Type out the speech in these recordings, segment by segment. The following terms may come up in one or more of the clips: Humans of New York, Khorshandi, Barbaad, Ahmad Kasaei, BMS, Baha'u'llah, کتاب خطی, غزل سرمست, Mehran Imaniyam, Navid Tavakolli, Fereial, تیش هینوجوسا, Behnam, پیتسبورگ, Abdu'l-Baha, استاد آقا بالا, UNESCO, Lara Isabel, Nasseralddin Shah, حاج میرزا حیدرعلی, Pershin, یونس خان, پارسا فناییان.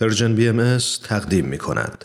پرژن BMS تقدیم می کند.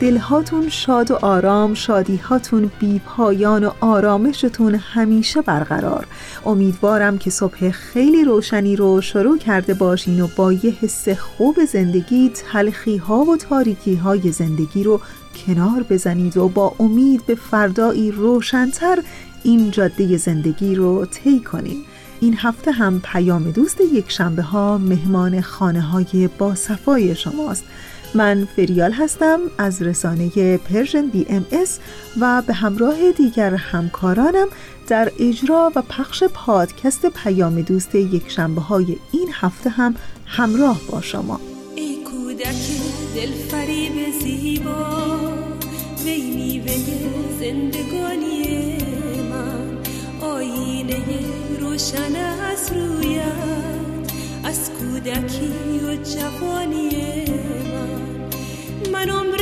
دلهاتون شاد و آرام، شادیهاتون بی پایان و آرامشتون همیشه برقرار. امیدوارم که صبح خیلی روشنی رو شروع کرده باشین و با یه حس خوب زندگی، تلخی‌ها و تاریکی‌های زندگی رو کنار بزنید و با امید به فردایی روشن‌تر این جاده زندگی رو طی کنید. این هفته هم پیام دوست یک شنبه ها مهمان خانه‌های باصفای شماست. من فریال هستم از رسانه پرژن BMS و به همراه دیگر همکارانم در اجرا و پخش پادکست پیام دوست یکشنبه‌های این هفته هم همراه با شما. ای کودک دلفریب زیبا، وی میوه زندگانی من، آینه روشن از رویت، از کودکی و جوانی من، عمر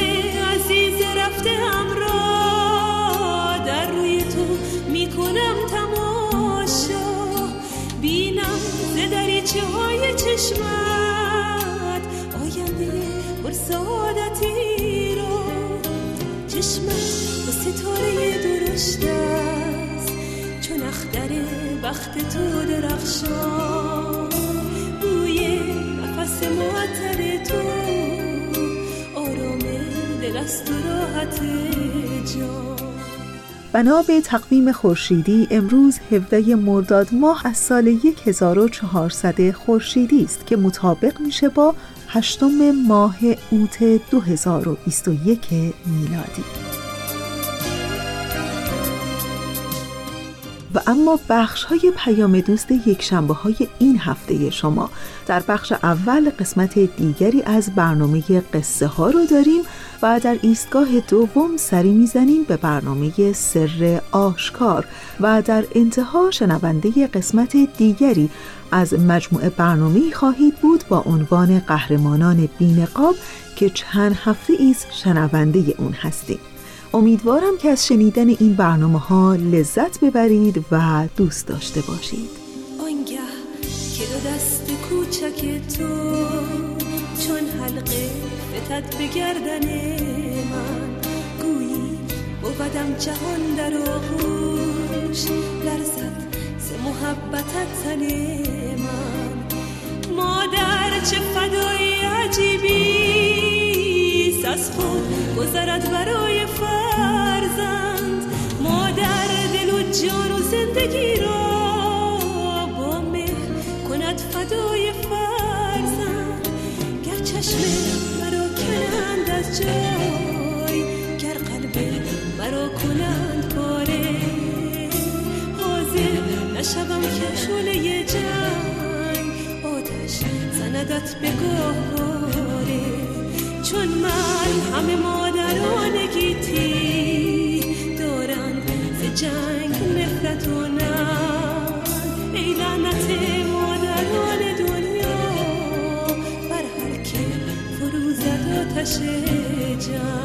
عزیز رفته همراه، در روی تو میکنم تماشا، بینم ز دریچه های چشمت آینده پر سعادتی را. چشمت با ستاره درشت است، چون اختر وقت تو درخشان، بوی نفس معطر تو استراحت جان. بنا به تقویم خورشیدی امروز 17 مرداد ماه از سال 1400 خورشیدی است که مطابق میشه با 8 ماه اوت 2021 میلادی. و اما بخش‌های پیام دوست یکشنبه‌های این هفته شما، در بخش اول قسمت دیگری از برنامه قصه ها رو داریم و در ایستگاه دوم سری میزنیم به برنامه سر آشکار و در انتها شنونده قسمت دیگری از مجموعه برنامه‌ای خواهید بود با عنوان قهرمانان بی‌نقاب که چند هفته ایست شنونده اون هستیم. امیدوارم که از شنیدن این برنامه‌ها لذت ببرید و دوست داشته باشید. آنگه که دو دست کوچک تو چون حلقه فتد به گردن من، گویی بودم جهان در آغوش، لرزد ز محبتت تن من. مادر چه فدای عجیبی از خود گذرد برای فرزند، مادر دل و جان و زندگی را با مهر کند فدای فرزند. گر چشم مرا کنند از جای، گر قلب مرا کنند پاره، حاضر نشوم که شعله جنگ آتش زندت به گهواره. چون من همه مادران گیتی دارن ز جنگ نفرت و ننگ، ای لعنت مادران دنیا بر هر که فرو زد آتش جنگ.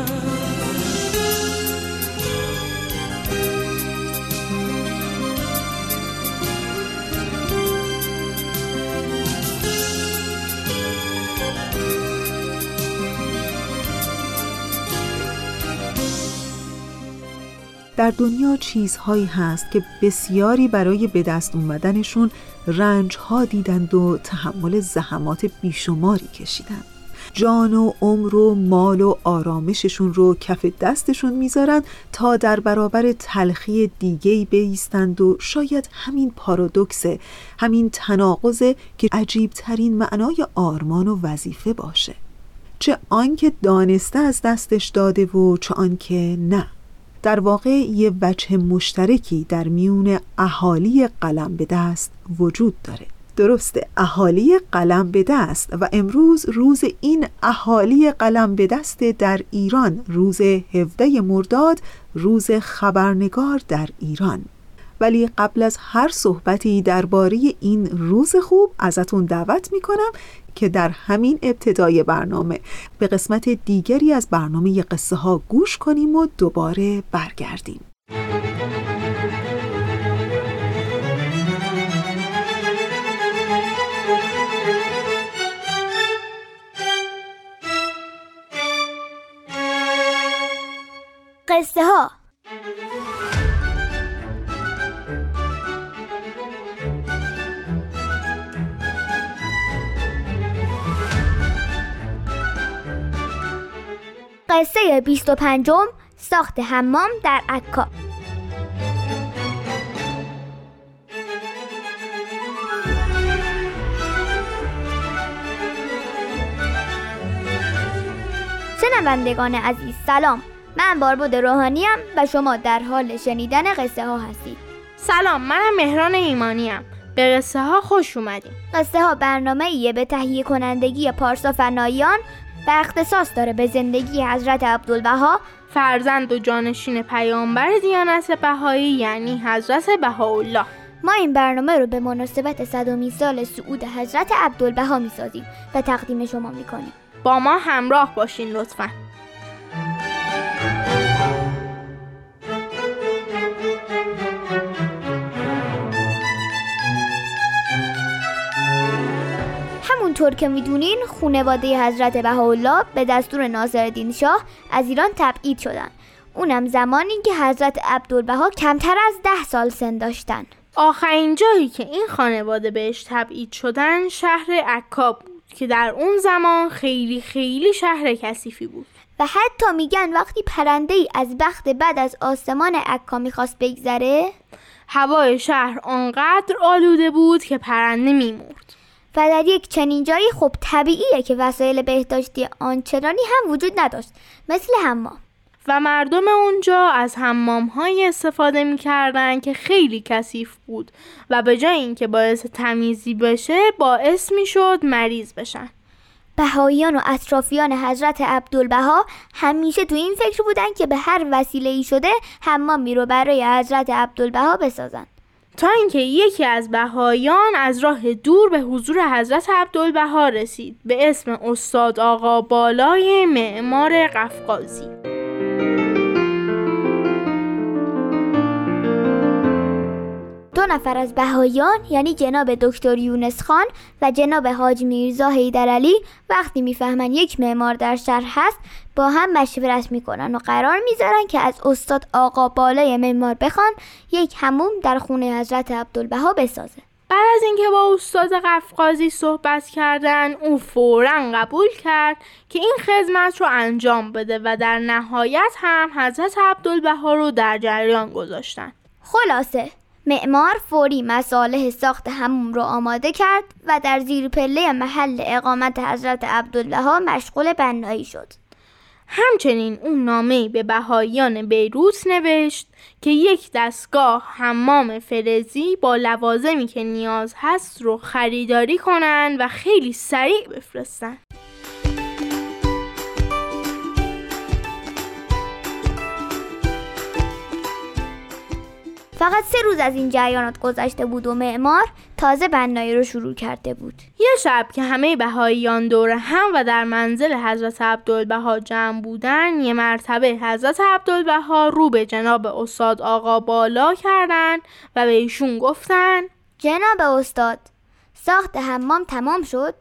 در دنیا چیزهایی هست که بسیاری برای به دست اومدنشون رنج‌ها دیدند و تحمل زحمات بیشماری کشیدند. جان و عمر و مال و آرامششون رو کف دستشون میذارن تا در برابر تلخی دیگه‌ای بایستند و شاید همین پارادوکسه، همین تناقضه که عجیب‌ترین معنای آرمان و وظیفه باشه. چه آنکه دانسته از دستش داده و چه آنکه نه. در واقع یه وجه مشترکی در میون اهالی قلم به دست وجود داره. درسته، اهالی قلم به دست، و امروز روز این اهالی قلم به دست در ایران، روز 17 مرداد، روز خبرنگار در ایران. ولی قبل از هر صحبتی درباره این روز خوب ازتون دعوت میکنم که در همین ابتدای برنامه به قسمت دیگری از برنامه قصه ها گوش کنیم و دوباره برگردیم. قصه ها. قصه 25، ساخت حمام در عکا. شنوندگان عزیز سلام، من بارباد روحانیم و شما در حال شنیدن قصه ها هستید. سلام، منم مهران ایمانیم. به قصه ها خوش اومدید. قصه ها برنامه‌ایه به تهیه کنندگی پارسا فناییان و اختصاص داره به زندگی حضرت عبدالبها، فرزند و جانشین پیامبر دیانت بهایی یعنی حضرت بهاءالله. ما این برنامه رو به مناسبت 100 سال صعود حضرت عبدالبها میسازیم و تقدیم شما میکنیم. با ما همراه باشین لطفاً. طور که میدونین خانواده حضرت بهاءالله به دستور ناصرالدین شاه از ایران تبعید شدن، اونم زمانی که حضرت عبدالبها کمتر از 10 سال سن داشتن. آخرین جایی که این خانواده بهش تبعید شدن شهر عکا بود که در اون زمان خیلی خیلی شهر کثیفی بود و حتی میگن وقتی پرنده‌ای از بخت بد از آسمان عکا میخواست بگذره، هوای شهر آنقدر آلوده بود که پرنده میمرد. و در یک چنین جایی خب طبیعیه که وسایل بهداشتی آنچنانی هم وجود نداشت مثل حمام، و مردم اونجا از حمام‌های استفاده می‌کردن که خیلی کثیف بود و به جای اینکه باعث تمیزی بشه باعث می‌شد مریض بشن. بهائیان و اطرافیان حضرت عبدالبها همیشه تو این فکر بودن که به هر وسیله‌ای شده حمامی رو برای حضرت عبدالبها بسازن، تا اینکه یکی از بهایان از راه دور به حضور حضرت عبدالبها رسید به اسم استاد آقا بالای معمار قفقازی. دو نفر از بهایان یعنی جناب دکتر یونس خان و جناب حاج میرزا حیدرعلی وقتی میفهمن یک معمار در شهر هست با هم مشورت میکنن و قرار میذارن که از استاد آقا بالای معمار بخوان یک حموم در خونه حضرت عبدالبها بسازه. بعد از اینکه با استاد قفقازی صحبت کردن، او فوراً قبول کرد که این خدمت رو انجام بده و در نهایت هم حضرت عبدالبها رو در جریان گذاشتن. خلاصه معمار فوری مصالح ساخت حموم رو آماده کرد و در زیر پله محل اقامت حضرت عبدالبها مشغول بنایی شد. همچنین اون نامه‌ای به بهائیان بیروت نوشت که یک دستگاه حمام فلزی با لوازمی که نیاز هست رو خریداری کنن و خیلی سریع بفرستن. فقط 3 روز از این جریانات گذشته بود و معمار تازه بنایی رو شروع کرده بود. یه شب که همه بهاییان دور هم و در منزل حضرت عبدالبها جمع بودن، یه مرتبه حضرت عبدالبها رو به جناب استاد آقا بالا کردن و به ایشون گفتن جناب استاد، ساخت حمام تمام شد؟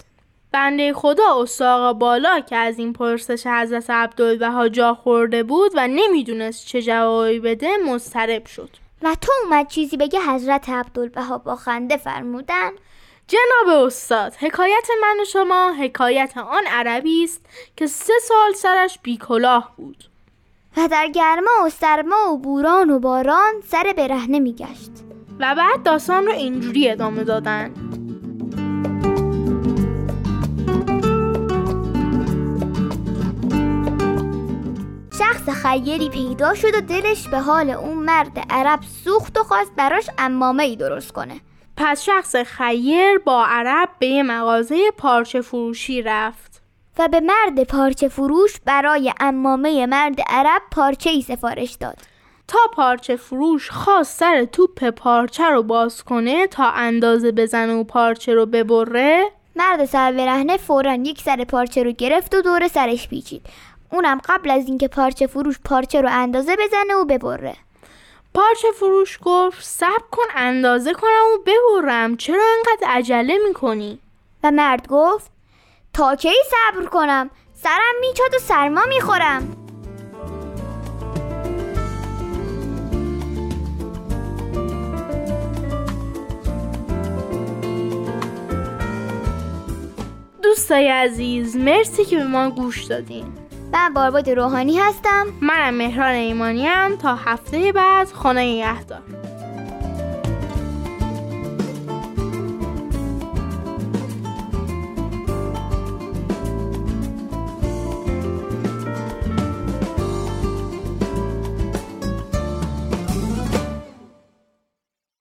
بنده خدا استاد آقا بالا که از این پرسش حضرت عبدالبها جا خورده بود و نمیدونست چه جوابی بده مضطرب شد و تو اومد چیزی بگه. حضرت عبدالبها با خنده فرمودن جناب استاد، حکایت من و شما حکایت آن عربی است که 3 سال سرش بیکلاه بود و در گرما و سرما و بوران و باران سر برهنه میگشت. و بعد داستان رو اینجوری ادامه دادن. شخص خیری پیدا شد و دلش به حال اون مرد عرب سوخت و خواست براش عمامه‌ای درست کنه. پس شخص خیر با عرب به یه مغازه پارچه فروشی رفت و به مرد پارچه فروش برای عمامه مرد عرب پارچه‌ای سفارش داد. تا پارچه فروش خواست سر توپ پارچه رو باز کنه تا اندازه بزنه و پارچه رو ببره، مرد سر برهنه فوراً یک سر پارچه رو گرفت و دور سرش پیچید، اونم قبل از اینکه پارچه فروش پارچه رو اندازه بزنه و ببره. پارچه فروش گفت صبر کن اندازه کنم و ببرم، چرا اینقدر عجله میکنی؟ و مرد گفت تا کی صبر کنم، سرم میچاد و سرما میخورم. دوستای عزیز، مرسی که به ما گوش دادین. من بارباد روحانی هستم. منم مهران ایمانیم. تا هفته بعد، خدا نگهدار.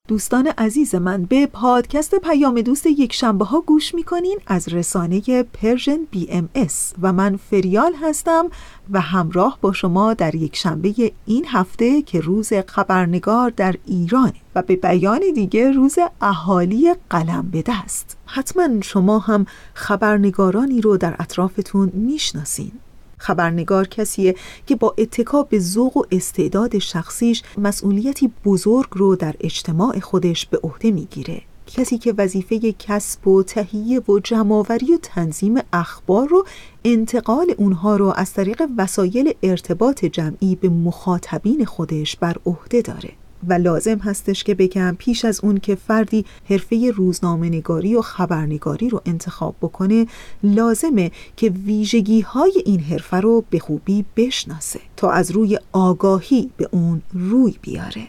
دوستان عزیز من، به پادکست پیام دوست یکشنبه ها گوش میکنین از رسانه پرژن BMS و من فریال هستم و همراه با شما در یکشنبه این هفته که روز خبرنگار در ایران و به بیان دیگه روز اهالی قلمبه است. حتما شما هم خبرنگارانی رو در اطرافتون میشناسین. خبرنگار کسیه که با اتکا به ذوق و استعداد شخصیش مسئولیتی بزرگ رو در اجتماع خودش به عهده میگیره. کسی که وظیفه کسب و تهیه و جمع‌آوری و تنظیم اخبار رو انتقال اونها رو از طریق وسایل ارتباط جمعی به مخاطبین خودش بر عهده داره. و لازم هستش که بگم پیش از اون که فردی حرفه روزنامه‌نگاری و خبرنگاری رو انتخاب بکنه، لازمه که ویژگی‌های این حرفه رو به خوبی بشناسه تا از روی آگاهی به اون روی بیاره.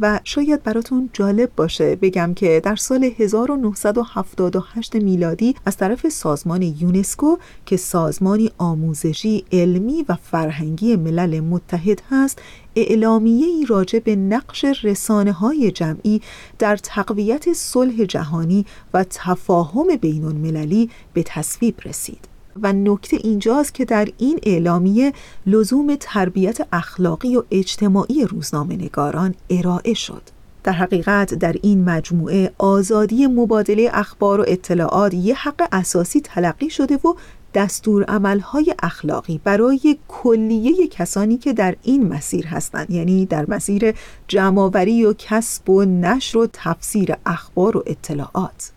و شاید براتون جالب باشه بگم که در سال 1978 میلادی از طرف سازمان یونسکو که سازمانی آموزشی، علمی و فرهنگی ملل متحد هست، اعلامیه‌ای راجع به نقش رسانه‌های جمعی در تقویت صلح جهانی و تفاهم بین‌المللی به تصویب رسید. و نکته اینجاست که در این اعلامیه لزوم تربیت اخلاقی و اجتماعی روزنامه‌نگاران ارائه شد. در حقیقت در این مجموعه آزادی مبادله اخبار و اطلاعات یک حق اساسی تلقی شده و دستورالعمل‌های اخلاقی برای کلیه کسانی که در این مسیر هستند، یعنی در مسیر جمع‌آوری و کسب و نشر و تفسیر اخبار و اطلاعات.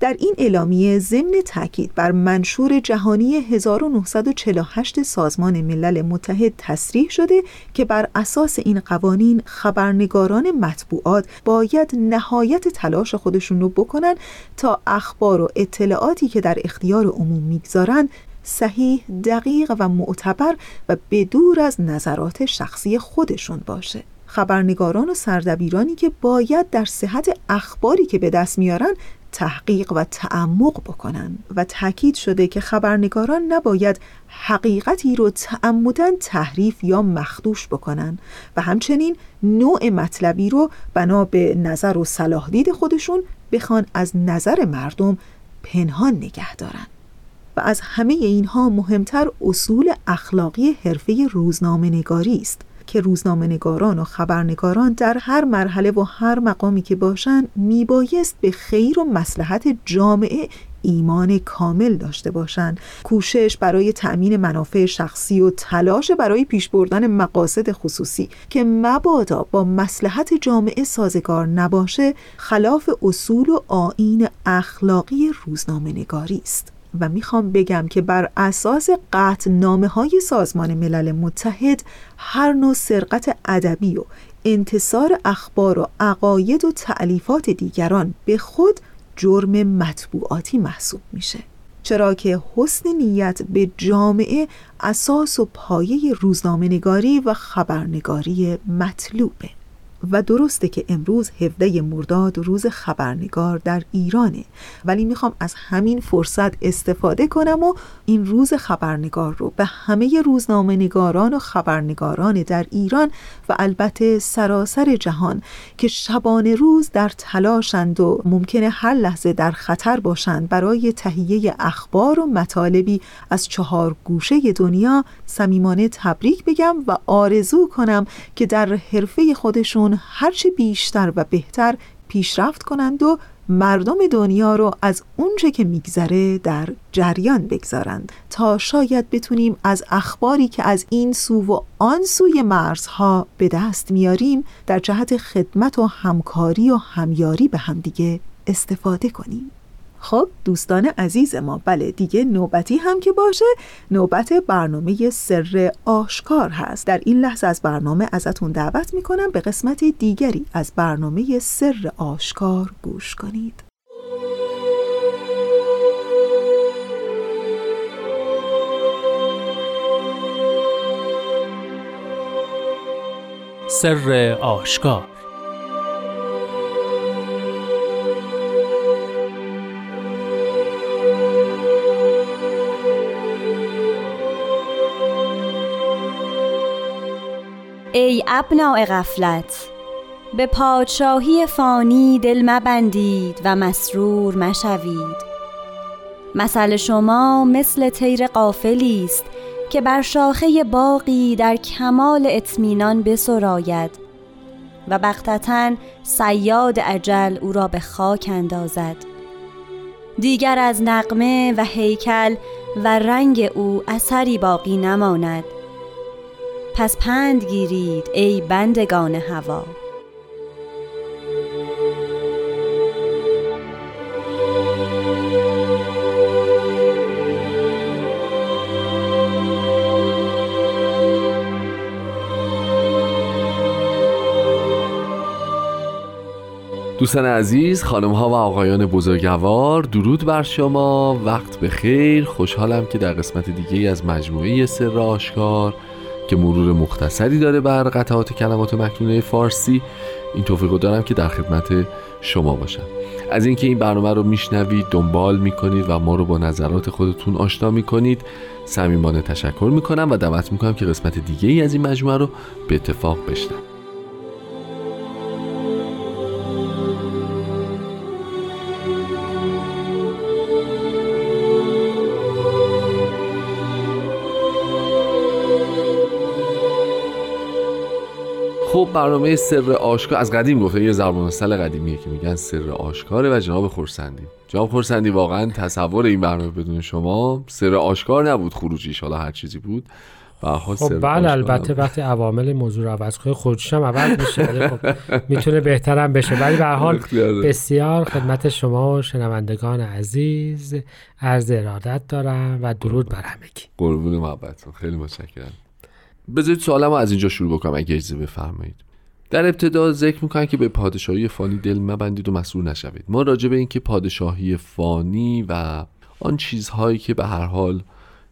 در این اعلامیه ضمن تاکید بر منشور جهانی 1948 سازمان ملل متحد تصریح شده که بر اساس این قوانین خبرنگاران مطبوعات باید نهایت تلاش خودشون رو بکنن تا اخبار و اطلاعاتی که در اختیار عموم میگذارن صحیح، دقیق و معتبر و بدور از نظرات شخصی خودشون باشه. خبرنگاران و سردبیرانی که باید در صحت اخباری که به دست میارن تحقیق و تعمق بکنن و تاکید شده که خبرنگاران نباید حقیقتی رو تعمداً تحریف یا مخدوش بکنن و همچنین نوع مطلبی رو بنا به نظر و صلاح دید خودشون بخوان از نظر مردم پنهان نگه دارن. و از همه اینها مهمتر اصول اخلاقی حرفه روزنامه‌نگاری است که روزنامه‌نگاران و خبرنگاران در هر مرحله و هر مقامی که باشن میبایست به خیر و مصلحت جامعه ایمان کامل داشته باشن، کوشش برای تأمین منافع شخصی و تلاش برای پیش بردن مقاصد خصوصی که مبادا با مصلحت جامعه سازگار نباشه خلاف اصول و آیین اخلاقی روزنامه‌نگاری است. و میخوام بگم که بر اساس قطعنامه‌های سازمان ملل متحد هر نوع سرقت ادبی و انتشار اخبار و عقاید و تألیفات دیگران به خود جرم مطبوعاتی محسوب میشه، چرا که حسن نیت به جامعه اساس و پایه روزنامه‌نگاری و خبرنگاری مطلوبه. و درسته که امروز 17 مرداد روز خبرنگار در ایرانه، ولی میخوام از همین فرصت استفاده کنم و این روز خبرنگار رو به همه روزنامه‌نگاران و خبرنگاران در ایران و البته سراسر جهان که شبانه روز در تلاشند و ممکنه هر لحظه در خطر باشند برای تهیه اخبار و مطالبی از چهار گوشه دنیا، صمیمانه تبریک بگم و آرزو کنم که در حرفه خودشون هرچی بیشتر و بهتر پیشرفت کنند و مردم دنیا رو از اونچه که میگذره در جریان بگذارند، تا شاید بتونیم از اخباری که از این سو و آن سوی مرزها به دست میاریم در جهت خدمت و همکاری و همیاری به همدیگه استفاده کنیم. خب دوستان عزیز ما، بله دیگه نوبتی هم که باشه نوبت برنامه سر آشکار هست. در این لحظه از برنامه ازتون دعوت میکنم به قسمت دیگری از برنامه سر آشکار گوش کنید. سر آشکار. ای ابناء غفلت، به پادشاهی فانی دل مبندید و مسرور مشوید. مثل شما مثل طیر غافلی است که بر شاخه باغی در کمال اطمینان بسراید و بختتن صیاد اجل او را به خاک اندازد. دیگر از نغمه و هیکل و رنگ او اثری باقی نماند. پس پند گیرید ای بندگان هوا. دوستان عزیز، خانم ها و آقایان بزرگوار، درود بر شما، وقت بخیر. خوشحالم که در قسمت دیگه از مجموعه سر آشکار که مرور مختصری داره بر قطعات کلمات مکنونه فارسی، این توفیق رو دارم که در خدمت شما باشم. از اینکه این برنامه رو میشنوید، دنبال میکنید و ما رو با نظرات خودتون آشنا میکنید صمیمانه تشکر میکنم و دعوت میکنم که قسمت دیگه ای از این مجموعه رو به اتفاق بشنوید. خب برنامه سر آشکار از قدیم گفته، یه ضرب المثل قدیمیه که میگن سر آشکاره و جناب خورسندی. جناب خورسندی واقعا تصور این برنامه بدون شما سر آشکار نبود، خروجیش حالا هر چیزی بود. خب بله البته وقتی عوامل موضوع رو عوض کنه خودش هم عوض میشه. خب میتونه بهترم بشه، ولی به هر حال بسیار خدمت شما و شنوندگان عزیز عرض ارادت دارم و درود بر همگی. قربون محبتتون، خیلی متشکرم. بذارید سوالمو از اینجا شروع بکنم اگه اجازه بفرمایید. در ابتدا ذکر میکنن که به پادشاهی فانی دل مبندید و مسرور نشوید. ما راجع به این که پادشاهی فانی و آن چیزهایی که به هر حال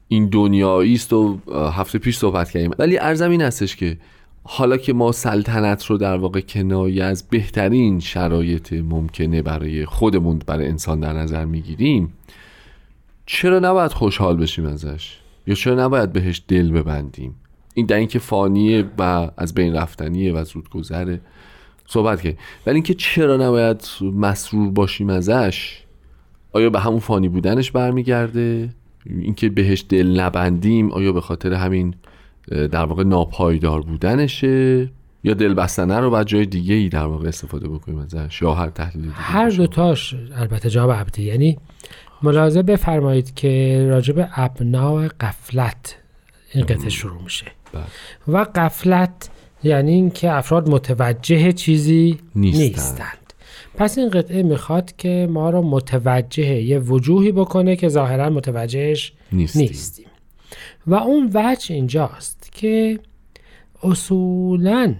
این دنیایی است و هفته پیش صحبت کردیم، ولی عرضم این هستش که حالا که ما سلطنت رو در واقع کنایه از بهترین شرایط ممکنه برای خودمون، برای انسان در نظر میگیریم، چرا نباید خوشحال بشیم ازش؟ یا چرا نباید بهش دل ببندیم؟ این در این که فانیه و از بین رفتنیه و زود گذره صحبت که، ولی اینکه چرا نباید مسرور باشیم ازش، آیا به همون فانی بودنش برمیگرده؟ اینکه بهش دل نبندیم آیا به خاطر همین در واقع ناپایدار بودنشه، یا دل بستنه رو بعد جای دیگه ای در واقع استفاده بکنیم ازش، یا هر تحلیل دیگه؟ هر دوتاش البته جواب عبدی. یعنی ملاحظه بفرمایید که راجب ابناء غفلت این قطعه شروع میشه و غفلت یعنی این که افراد متوجه چیزی نیستند. پس این قطعه میخواد که ما را متوجه یه وجوهی بکنه که ظاهرا متوجهش نیستیم. و اون وجه اینجاست که اصولاً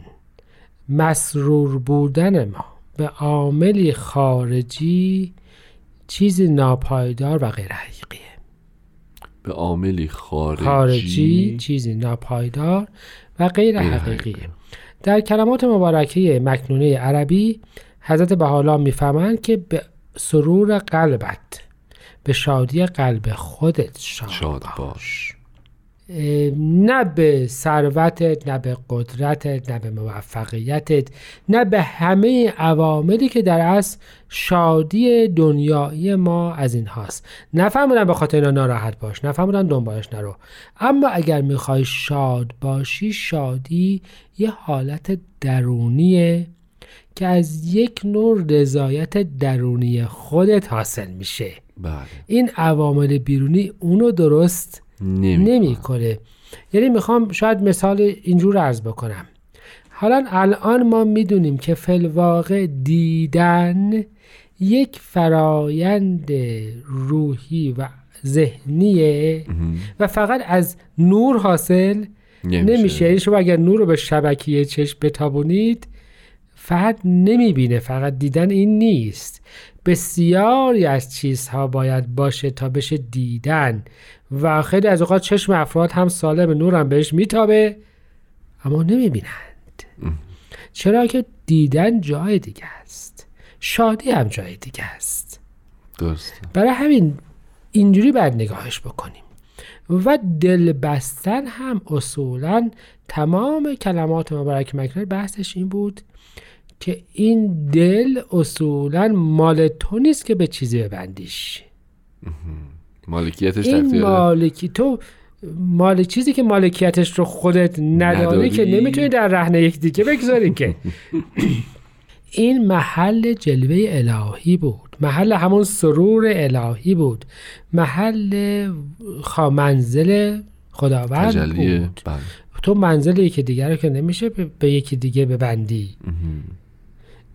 مسرور بودن ما به عاملی خارجی چیزی ناپایدار و غیر حقیقیه. به عاملی خارجی چیزی ناپایدار و غیر حقیقیه. در کلمات مبارکه مکنونه عربی حضرت بهاءالله میفهمند که به سرور قلبت، به شادی قلب خودت شاد باش، نه به ثروتت، نه به قدرتت، نه به موفقیتت، نه به همه عواملی که در اصل شادی دنیایی ما از این هاست. نفهمونن به خاطر اینا ناراحت باش، نفهمونن دنبالش نرو. اما اگر میخوای شاد باشی، شادی یه حالت درونیه که از یک نوع رضایت درونی خودت حاصل میشه. بله. این عوامل بیرونی اونو درست نمی کنه. یعنی میخوام شاید مثال اینجور عرض بکنم. حالا الان ما میدونیم که فی‌الواقع دیدن یک فرایند روحی و ذهنیه و فقط از نور حاصل نمیشه. یعنی شما اگر نور رو به شبکیه چشم بتابونید فقط نمیبینه. فقط دیدن این نیست، بسیاری از چیزها باید باشه تا بشه دیدن. و خیلی از اوقات چشم افراد هم سالم، نورم بهش میتابه، اما نمیبینند. چرا که دیدن جای دیگه است، شادی هم جای دیگه است. درسته. برای همین اینجوری باید نگاهش بکنیم. و دل بستن هم اصولا تمام کلمات مبارک مکنونه بحثش این بود که این دل اصولا مال تو نیست که به چیزی ببندیش. مالکیتش تختیاره. این تو مال چیزی که مالکیتش رو خودت نداری که نمیتونی در رهن یک دیگه بگذاری که این محل جلوه الهی بود، محل همون سرور الهی بود، محل منزل خداوند بود. بله. تو منزل یکی دیگه رو که نمیشه به یکی دیگه ببندی.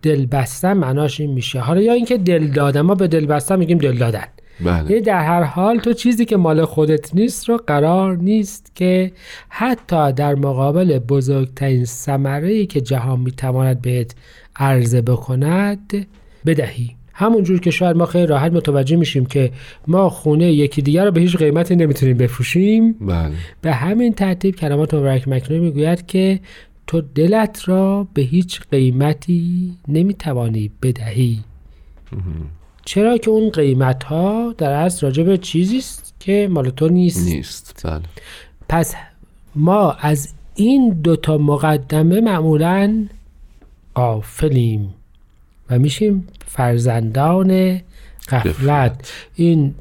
دل بستن معناش این میشه. حالا یا اینکه دل دادن، ما به دل بستن میگیم دل دادن. بله. یعنی در هر حال تو چیزی که مال خودت نیست رو قرار نیست که حتی در مقابل بزرگترین ثمره‌ای که جهان میتواند بهت عرضه بکند بدهی. همونجور که شاید ما خیلی راحت متوجه میشیم که ما خونه یکی دیگر رو به هیچ قیمتی نمیتونیم بفروشیم. بله. به همین ترتیب کلمات مبارک مکنونه میگوید که تو دلت را به هیچ قیمتی نمیتوانی بدهی. چرا که اون قیمت ها در اصل راجع به چیزی است که مال تو نیست. بله. پس ما از این دوتا مقدمه معمولاً غافلیم و میشیم فرزندان غفلت. این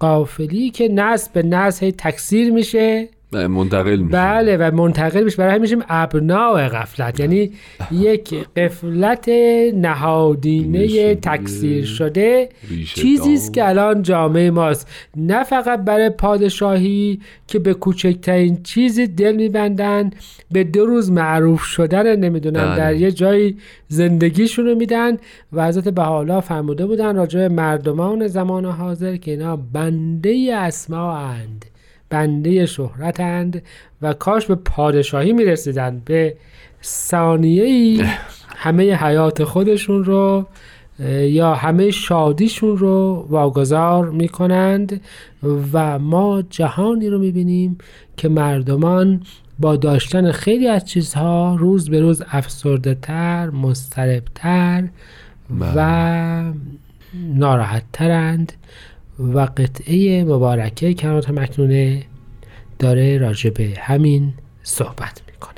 غافلی که نسل به نسل تکثیر میشه، منتقل میشه. بله، و منتقل میشه. برای همین میشیم ابناء غفلت. یعنی یک غفلت نهادینه تکثیر شده چیزی است که الان جامعه ماست. نه فقط برای پادشاهی که به کوچکترین چیزی دل میبندن، به 2 روز معروف شدن نمیدونم در یه جای زندگیشون رو میدن. و حضرت بهاءالله فرموده بودن راجع به مردمان زمان حاضر که اینا بنده اسماعند، بنده شهرتند و کاش به پادشاهی میرسیدند، به ثانیه‌ای همه حیات خودشون رو یا همه شادیشون رو واگذار میکنند. و ما جهانی رو میبینیم که مردمان با داشتن خیلی از چیزها روز به روز افسرده‌تر، مضطرب‌تر و ناراحت‌ترند. و قطعه مبارکه کلمات مکنونه داره راجع به همین صحبت میکنه.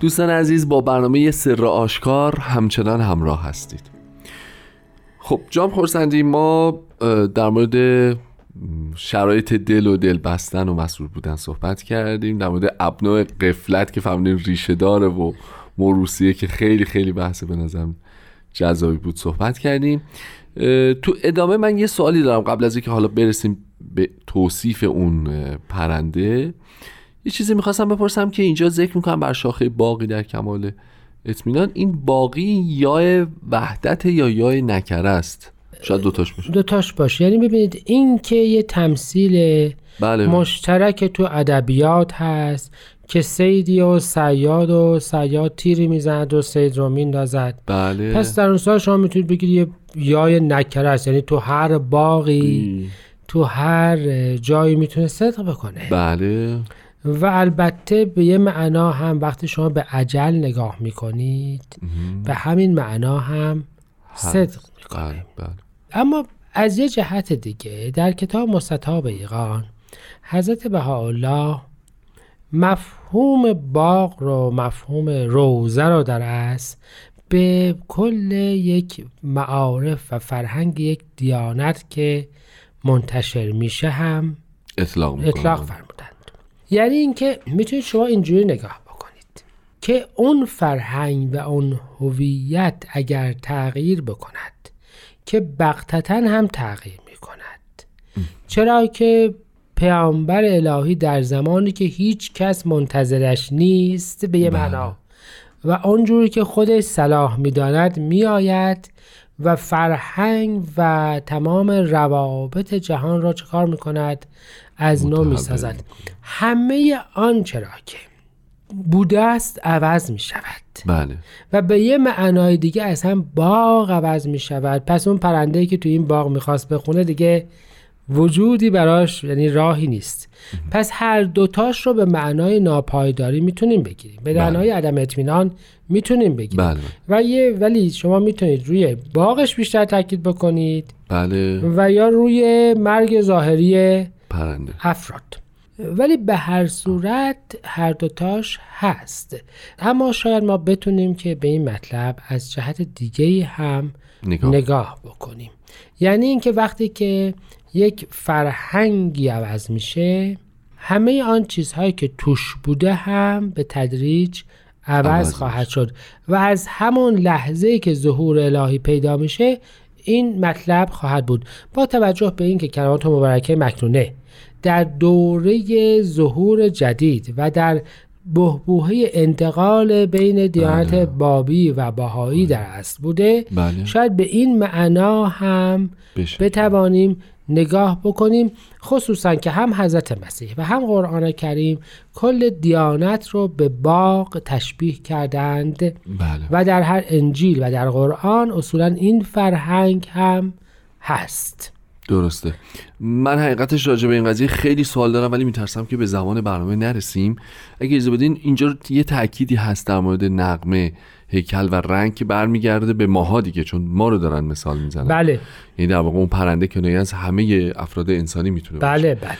دوستان عزیز، با برنامه سر آشکار همچنان همراه هستید. خب جام خورسندی، ما در مورد شرایط دل و دل بستن و مسرور بودن صحبت کردیم، در مورد ابناء غفلت که فهمیدیم ریشه داره و موروثیه که خیلی بحث به نظرم جذابی بود صحبت کردیم. تو ادامه من یه سوالی دارم قبل از اینکه حالا برسیم به توصیف اون پرنده. یه چیزی میخواستم بپرسم که اینجا ذکر میکنم بر شاخه باقی در کمال اطمینان. این باقی یا وحدت یا نکره است؟ شاید دوتاش باشه. دوتاش باشه. یعنی ببینید این که یه تمثیل بله مشترک تو ادبیات هست که سیدی و صیاد تیری میزند و سید رو میندازد. بله. پس در اون سال شما میتونید بگید یه یای نکره است، یعنی تو هر باقی تو هر جایی میتونه صدق بکنه. بله. و البته به یه معنا هم وقتی شما به اجل نگاه میکنید به همین معنا هم صدق میکنه. بله. اما از یه جهت دیگه در کتاب مستطاب ایقان حضرت بهاءالله مفهوم باغ رو، مفهوم روزه رو در اصل به کل یک معارف و فرهنگ یک دیانت که منتشر میشه هم اطلاق فرمودند. یعنی اینکه میتونید شما اینجوری نگاه بکنید که اون فرهنگ و اون هویت اگر تغییر بکند که بغتتن هم تغییر میکند، چرا که پیامبر الهی در زمانی که هیچ کس منتظرش نیست به یه معنا و اونجوری که خودش صلاح میداند میآید و فرهنگ و تمام روابط جهان را چه کار میکند؟ از نو میسازد. همه آنچه را که بوده است عوض میشود. بله. و به یه معنای دیگه اصلا باغ عوض میشود. پس اون پرنده‌ای که توی این باغ میخواست بخونه دیگه وجودی براش، یعنی راهی نیست. پس هر دوتاش رو به معنای ناپایداری میتونیم بگیریم، به معنای عدم اطمینان میتونیم بگیریم. بله. و یه ولی شما میتونید روی باغش بیشتر تاکید بکنید. بله. و یا روی مرگ ظاهری پرنده افراد. ولی به هر صورت هر دوتاش هست. اما شاید ما بتونیم که به این مطلب از جهت دیگه هم نگاه بکنیم. یعنی اینکه وقتی که یک فرهنگی عوض میشه همه آن چیزهایی که توش بوده هم به تدریج عوض خواهد شد و از همون لحظه‌ای که ظهور الهی پیدا میشه این مطلب خواهد بود. با توجه به اینکه کلمات مبارکه مکنونه در دوره ظهور جدید و در بحبوحه انتقال بین دیانت بابی و بهایی در اصل بوده، شاید به این معنا هم بتوانیم نگاه بکنیم، خصوصا که هم حضرت مسیح و هم قرآن کریم کل دیانت رو به باغ تشبیه کردند. بله. و در هر انجیل و در قرآن اصولا این فرهنگ هم هست. درسته. من حقیقتش راجع به این قضیه خیلی سوال دارم ولی میترسم که به زمان برنامه نرسیم. اگه اجازه بدین اینجا یه تأکیدی هست در مورد نغمه، هیکل و رنگ که برمیگرده به ماها دیگه، چون ما رو دارن مثال میزنن. بله. یعنی در واقع اون پرنده کنایه از همه افراد انسانی میتونه باشه. بله بله.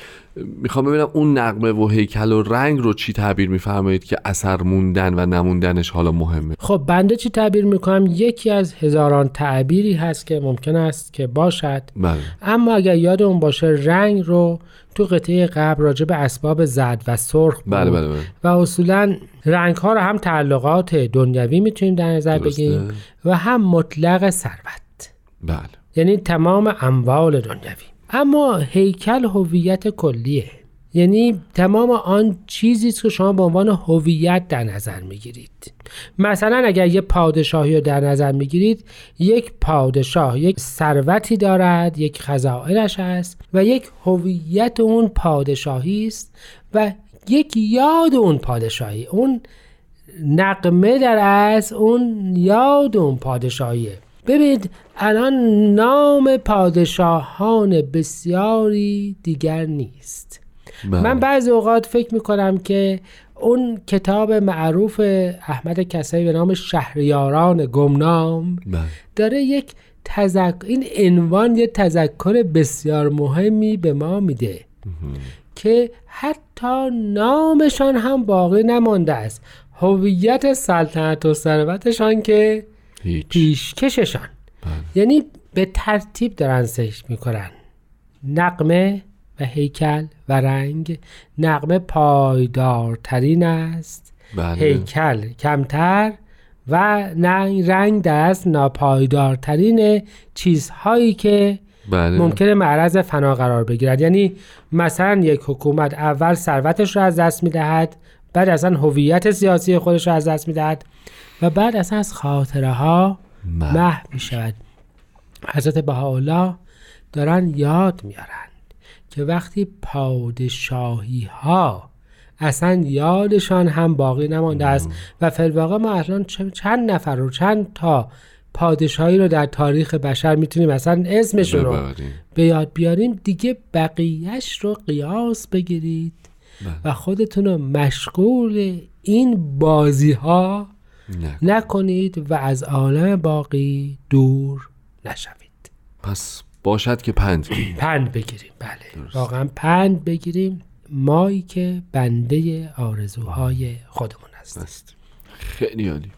میخوام ببینم اون نغمه و هیکل و رنگ رو چی تعبیر میفرمایید که اثر موندن و نموندنش حالا مهمه؟ خب بنده چی تعبیر میکنم؟ یکی از هزاران تعبیری هست که ممکن است که باشد. بله. اما اگر یادمون باشه رنگ رو تو قطعه قبل راجع به اسباب زرد و سرخ بود. بله بله بله. و اصولا رنگ ها رو هم تعلقات دنیوی میتونیم در نظر بگیریم و هم مطلق ثروت. بله. یعنی تمام اموال دنیوی. اما هیکل هویت کلیه، یعنی تمام آن چیزی که شما به عنوان هویت در نظر میگیرید. مثلا اگر یه پادشاهی رو در نظر میگیرید، یک پادشاه یک ثروتی دارد، یک خزائنش است و یک هویت اون پادشاهی است و یک یاد اون پادشاهی، اون نغمه در اصل اون یاد اون پادشاهیه. ببینید الان نام پادشاهان بسیاری دیگر نیست. من بعضی اوقات فکر میکنم که اون کتاب معروف احمد کسایی به نام شهریاران گمنام داره یک این عنوان یه تذکر بسیار مهمی به ما میده که حتی نامشان هم باقی نمانده است، هویت سلطنت و ثروتشان که پیشکششان. یعنی به ترتیب دارن سکت میکنن، نغمه و هیکل و رنگ. نغمه پایدارترین است. بله. هیکل کمتر و نه رنگ دست ناپایدارترین چیزهایی که بله. ممکنه معرض فنا قرار بگیرد. یعنی مثلا یک حکومت اول ثروتش رو از دست میدهد، بعد اصلا هویت سیاسی خودش رو از دست میدهد و بعد اصلا از خاطره ها محو میشود. حضرت بهاءالله دارن یاد میارن که وقتی پادشاهی ها اصلا یادشان هم باقی نمانده است و فی‌الواقع ما اصلا چند نفر رو چند تا پادشاهی رو در تاریخ بشر میتونیم اصلا اسمش رو به یاد بیاریم، دیگه بقیهش رو قیاس بگیرید و خودتون رو مشغول این بازی ها نکنید و از عالم باقی دور نشوید. پس باشد که پند بگیریم. بله درست. واقعا پند بگیریم، مایی که بنده آرزوهای خودمون هست. خیلی عالی.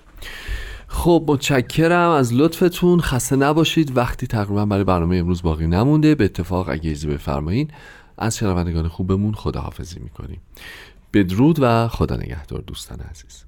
خب متشکرم از لطفتون، خسته نباشید. وقتی تقریبا برای برنامه امروز باقی نمونده، به اتفاق اگه اجازه بفرمایید از شنوندگان خوبمون خداحافظی میکنیم. بدرود و خدا نگهدار دوستان عزیز.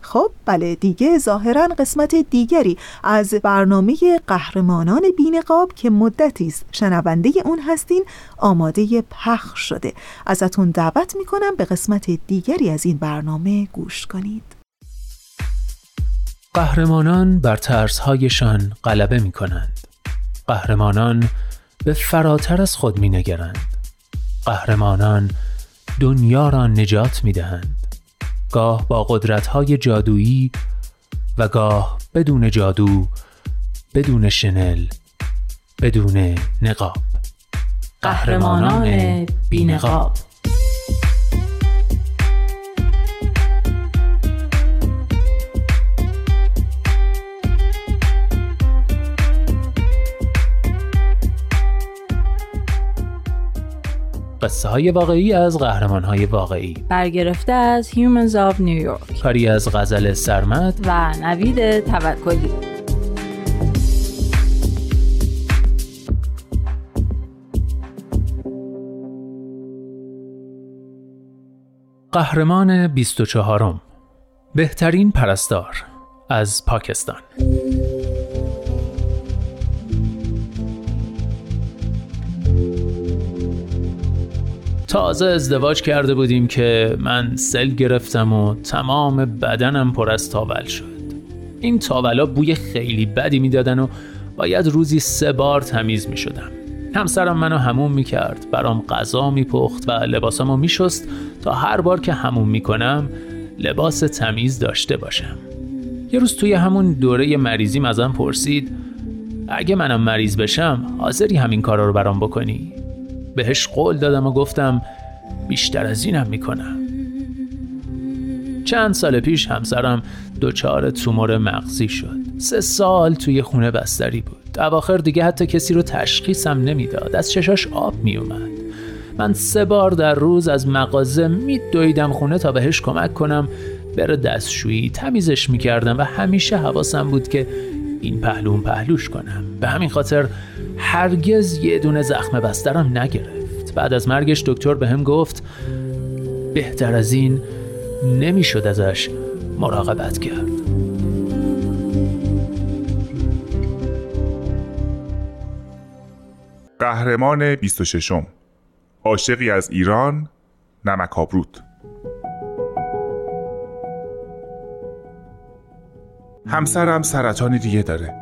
خب بله دیگه، ظاهراً قسمت دیگری از برنامه قهرمانان بی‌نقاب که مدتی است شنونده اون هستین آماده پخش شده. ازتون دعوت میکنم به قسمت دیگری از این برنامه گوش کنید. قهرمانان بر ترس‌هایشان غلبه میکنند. قهرمانان به فراتر از خود مینگرند. قهرمانان دنیا را نجات میدهند. گاه با قدرت‌های جادویی و گاه بدون جادو، بدون شنل، بدون نقاب. قهرمانان بی‌نقاب. قصه‌های واقعی از قهرمان‌های واقعی، برگرفته از Humans of New York، کاری از غزل سرمست و نوید توکلی. قهرمان 24م بهترین پرستار از پاکستان. تازه ازدواج کرده بودیم که من سل گرفتم و تمام بدنم پر از تاول شد. این تاولا بوی خیلی بدی میدادن و باید روزی 3 بار تمیز می شدم. همسرم منو حموم می کرد، برام غذا می پخت و لباسامو می شست تا هر بار که حموم می کنم لباس تمیز داشته باشم. یه روز توی همون دوره مریضیم ازم پرسید اگه منم مریض بشم حاضری همین کارا رو برام بکنی؟ بهش قول دادم و گفتم بیشتر از اینم می کنم. چند سال پیش همسرم دچار تومور مغزی شد. 3 سال توی خونه بستری بود. اواخر دیگه حتی کسی رو تشخیصم نمیداد. از چشاش آب می اومد. من 3 بار در روز از مغازه می دویدم خونه تا بهش کمک کنم بره دستشویی. تمیزش می کردم و همیشه حواسم بود که این پهلو اون پهلوش کنم. به همین خاطر هرگز یه دونه زخم بسترم نگرفت. بعد از مرگش دکتر بهم گفت بهتر از این نمیشد ازش مراقبت کرد. قهرمان 26م، عاشقی از ایران، نمک آبرود. همسرم سرطان ریه داره.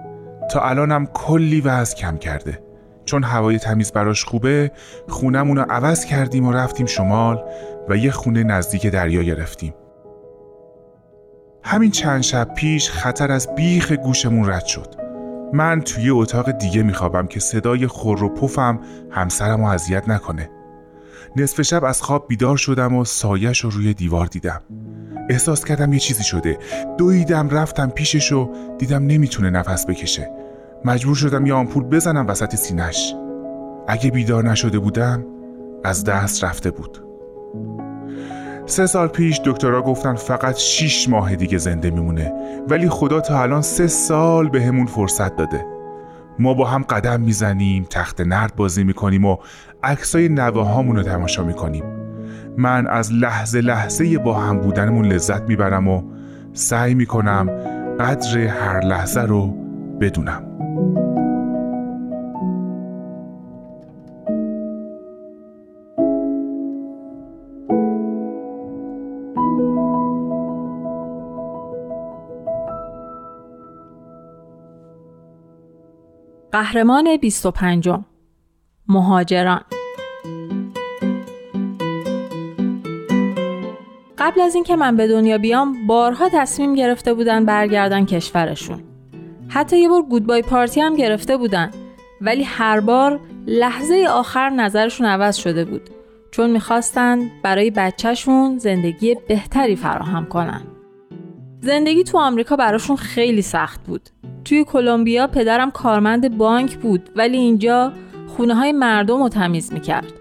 تا الانم کلی وزن کم کرده. چون هوای تمیز براش خوبه، خونمون رو عوض کردیم و رفتیم شمال و یه خونه نزدیک دریا گرفتیم. همین چند شب پیش خطر از بیخ گوشمون رد شد. من توی اتاق دیگه میخوابم که صدای خور و پفم همسرمو اذیت نکنه. نصف شب از خواب بیدار شدم و سایه‌ش رو روی دیوار دیدم. احساس کردم یه چیزی شده. دویدم رفتم پیشش و دیدم نمیتونه نفس بکشه. مجبور شدم یه آمپول بزنم وسط سینه‌ش. اگه بیدار نشده بودم از دست رفته بود. 3 سال پیش دکترها گفتن فقط 6 ماه دیگه زنده میمونه، ولی خدا تا الان 3 سال به همون فرصت داده. ما با هم قدم میزنیم، تخت نرد بازی میکنیم و عکسای نوه‌هامون رو تماشا میکنیم. من از لحظه با هم بودنمون لذت میبرم و سعی میکنم قدر هر لحظه رو بدونم. قهرمان 25م، مهاجران. قبل از اینکه من به دنیا بیام بارها تصمیم گرفته بودن برگردن کشورشون. حتی یه بار گودبای پارتی هم گرفته بودن، ولی هر بار لحظه آخر نظرشون عوض شده بود، چون میخواستن برای بچهشون زندگی بهتری فراهم کنن. زندگی تو آمریکا براشون خیلی سخت بود. توی کلمبیا پدرم کارمند بانک بود، ولی اینجا خونه های مردم رو تمیز میکرد.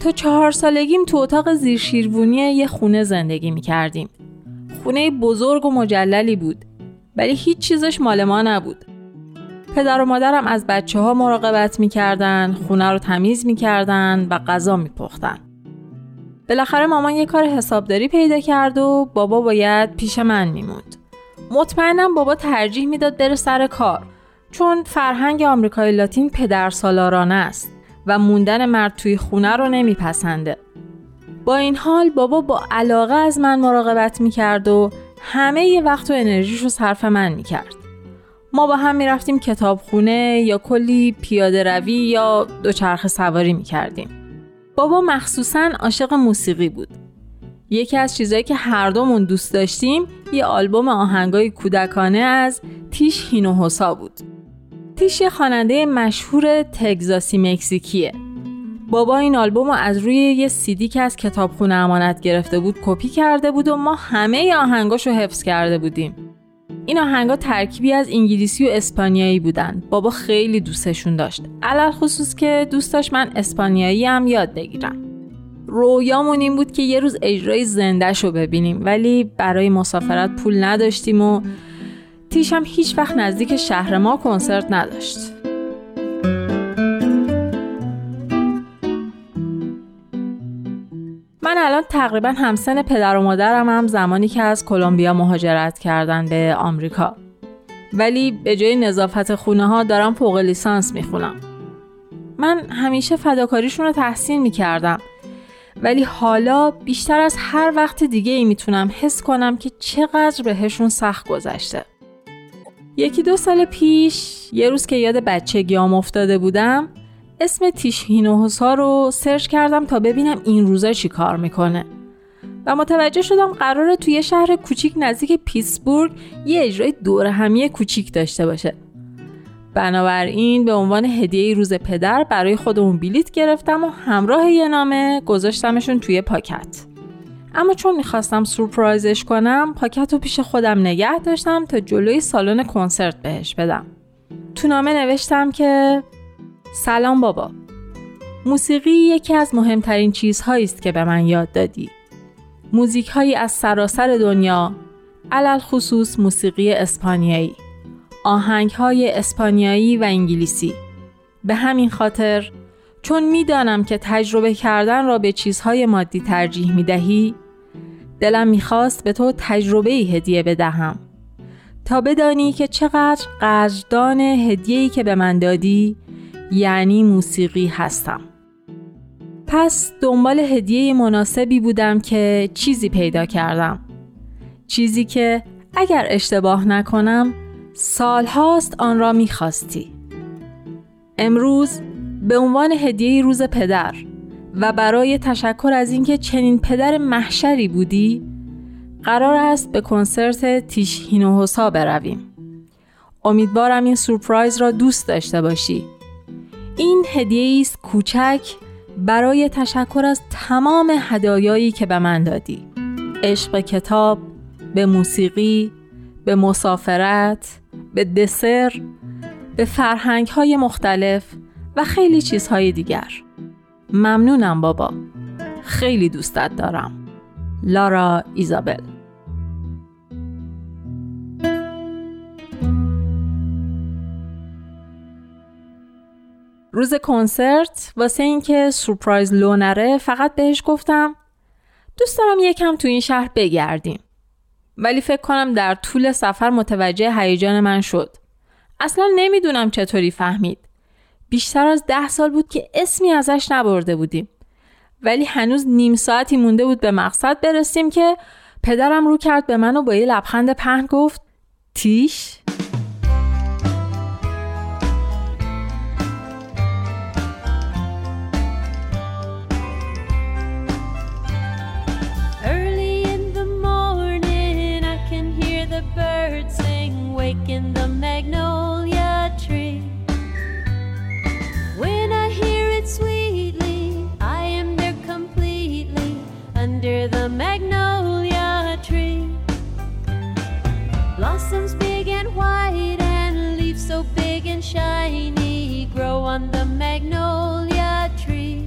تا 4 سالگیم تو اتاق زیر شیروانی یه خونه زندگی میکردیم. خونه بزرگ و مجللی بود، ولی هیچ چیزش مال ما نبود. پدر و مادرم از بچه ها مراقبت میکردن، خونه رو تمیز میکردن و غذا میپختن. بالاخره مامان یه کار حسابداری پیدا کرد و بابا باید پیش من میموند. مطمئنم بابا ترجیح میداد بره سر کار، چون فرهنگ آمریکای لاتین پدرسالارانه است و موندن مرد توی خونه رو نمیپسنده. با این حال بابا با علاقه از من مراقبت میکرد و همه ی وقت و انرژیش رو صرف من میکرد. ما با هم میرفتیم کتابخونه یا کلی پیاده روی یا دوچرخه سواری میکردیم. بابا مخصوصاً عاشق موسیقی بود. یکی از چیزایی که هر دومون دوست داشتیم یه آلبوم آهنگای کودکانه از تیش هینوجوسا بود. تیش یه خواننده مشهور تگزاسی مکزیکیه. بابا این آلبوم رو از روی یه سیدی که از کتابخونه امانت گرفته بود کپی کرده بود و ما همه آهنگاشو حفظ کرده بودیم. این آهنگا ترکیبی از انگلیسی و اسپانیایی بودن. بابا خیلی دوستشون داشت. علالخصوص که دوست داشت من اسپانیایی هم یاد بگیرم. رویامون این بود که یه روز اجرای زنده‌شو ببینیم، ولی برای مسافرت پول نداشتیم و تیش هم هیچ وقت نزدیک شهر ما کنسرت نداشت. من الان تقریبا همسن پدر و مادرم هم زمانی که از کلمبیا مهاجرت کردن به آمریکا. ولی به جای نظافت خونه ها دارم فوق لیسانس میخونم. من همیشه فداکاریشون رو تحسین میکردم. ولی حالا بیشتر از هر وقت دیگه ای میتونم حس کنم که چقدر بهشون سخت گذشته. 1-2 سال پیش یه روز که یاد بچگیام افتاده بودم، اسم تیش هینوجوسا رو سرچ کردم تا ببینم این روزا چی کار میکنه و متوجه شدم قراره توی شهر کوچیک نزدیک پیتسبورگ یه اجرای دور همی کوچیک داشته باشه. بنابراین به عنوان هدیه روز پدر برای خودمون بلیت گرفتم و همراه یه نامه گذاشتمشون توی پاکت. اما چون میخواستم سورپرایزش کنم، پاکت رو پیش خودم نگه داشتم تا جلوی سالن کنسرت بهش بدم. تو نامه نوشتم که سلام بابا. موسیقی یکی از مهمترین چیزهایی است که به من یاد دادی. موزیک‌هایی از سراسر دنیا، علل خصوص موسیقی اسپانیایی، آهنگ‌های اسپانیایی و انگلیسی. به همین خاطر چون می‌دانم که تجربه کردن را به چیزهای مادی ترجیح می‌دهی، دلم می‌خواست به تو تجربه‌ای هدیه بدهم تا بدانی که چقدر قدردان هدیه‌ای که به من دادی، یعنی موسیقی هستم. پس دنبال هدیه مناسبی بودم که چیزی پیدا کردم. چیزی که اگر اشتباه نکنم سال هاست آن را می‌خواستی. امروز به عنوان هدیه روز پدر و برای تشکر از اینکه چنین پدر محشری بودی، قرار است به کنسرت تیش هینوجوسا برویم. امیدوارم این سورپرایز را دوست داشته باشی. این هدیه‌ای است کوچک برای تشکر از تمام هدایایی که به من دادی. عشق به کتاب، به موسیقی، به مسافرت، به دسر، به فرهنگ‌های مختلف و خیلی چیزهای دیگر. ممنونم بابا. خیلی دوستت دارم. لارا ایزابل. روز کنسرت واسه این که سورپرایز لو نره، فقط بهش گفتم دوست دارم یکم تو این شهر بگردیم. ولی فکر کنم در طول سفر متوجه هیجان من شد. اصلا نمیدونم چطوری فهمید. بیشتر از 10 سال بود که اسمی ازش نبرده بودیم. ولی هنوز نیم ساعتی مونده بود به مقصد برسیم که پدرم رو کرد به من و با یه لبخند پهن گفت تیش؟ Blossoms big and white and leaves so big and shiny grow on the magnolia tree.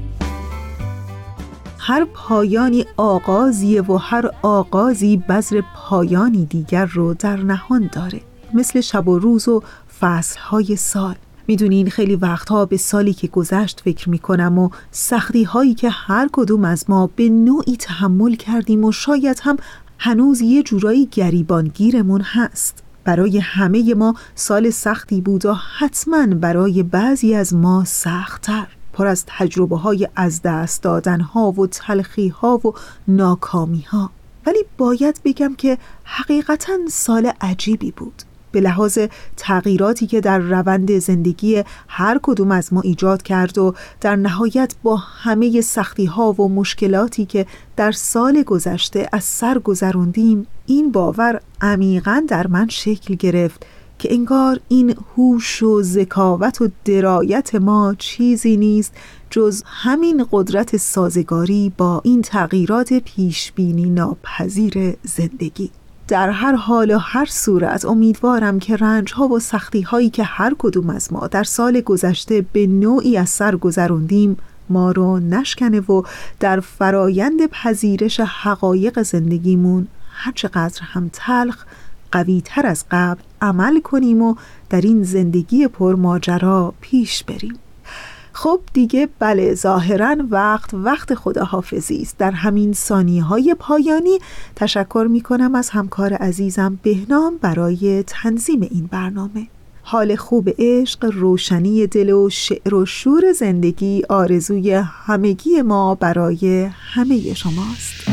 هر پایانی آغازیه و هر آغازی بذر پایانی دیگر رو در نهان داره، مثل شب و روز و فصلهای سال. میدونین خیلی وقتها به سالی که گذشت فکر میکنم و سختی هایی که هر کدوم از ما به نوعی تحمل کردیم و شاید هم هنوز یه جورایی گریبانگیرمون هست. برای همه ما سال سختی بود و حتما برای بعضی از ما سخت‌تر، پر از تجربه های از دست دادن ها و تلخی ها و ناکامی ها. ولی باید بگم که حقیقتاً سال عجیبی بود به لحاظ تغییراتی که در روند زندگی هر کدوم از ما ایجاد کرد و در نهایت با همه سختی‌ها و مشکلاتی که در سال گذشته از سر گذروندیم، این باور عمیقاً در من شکل گرفت که انگار این هوش و ذکاوت و درایت ما چیزی نیست جز همین قدرت سازگاری با این تغییرات پیشبینی ناپذیر زندگی. در هر حال و هر صورت امیدوارم که رنج‌ها و سختی‌هایی که هر کدوم از ما در سال گذشته به نوعی از سر گذروندیم ما رو نشکنه و در فرایند پذیرش حقایق زندگیمون هر چقدر هم تلخ، قوی‌تر از قبل عمل کنیم و در این زندگی پرماجرا پیش بریم. خب دیگه بله، ظاهراً وقت خداحافظی است. در همین ثانیه‌های پایانی تشکر می‌کنم از همکار عزیزم بهنام برای تنظیم این برنامه. حال خوب عشق، روشنی دل و شعر و شور زندگی آرزوی همگی ما برای همه شماست.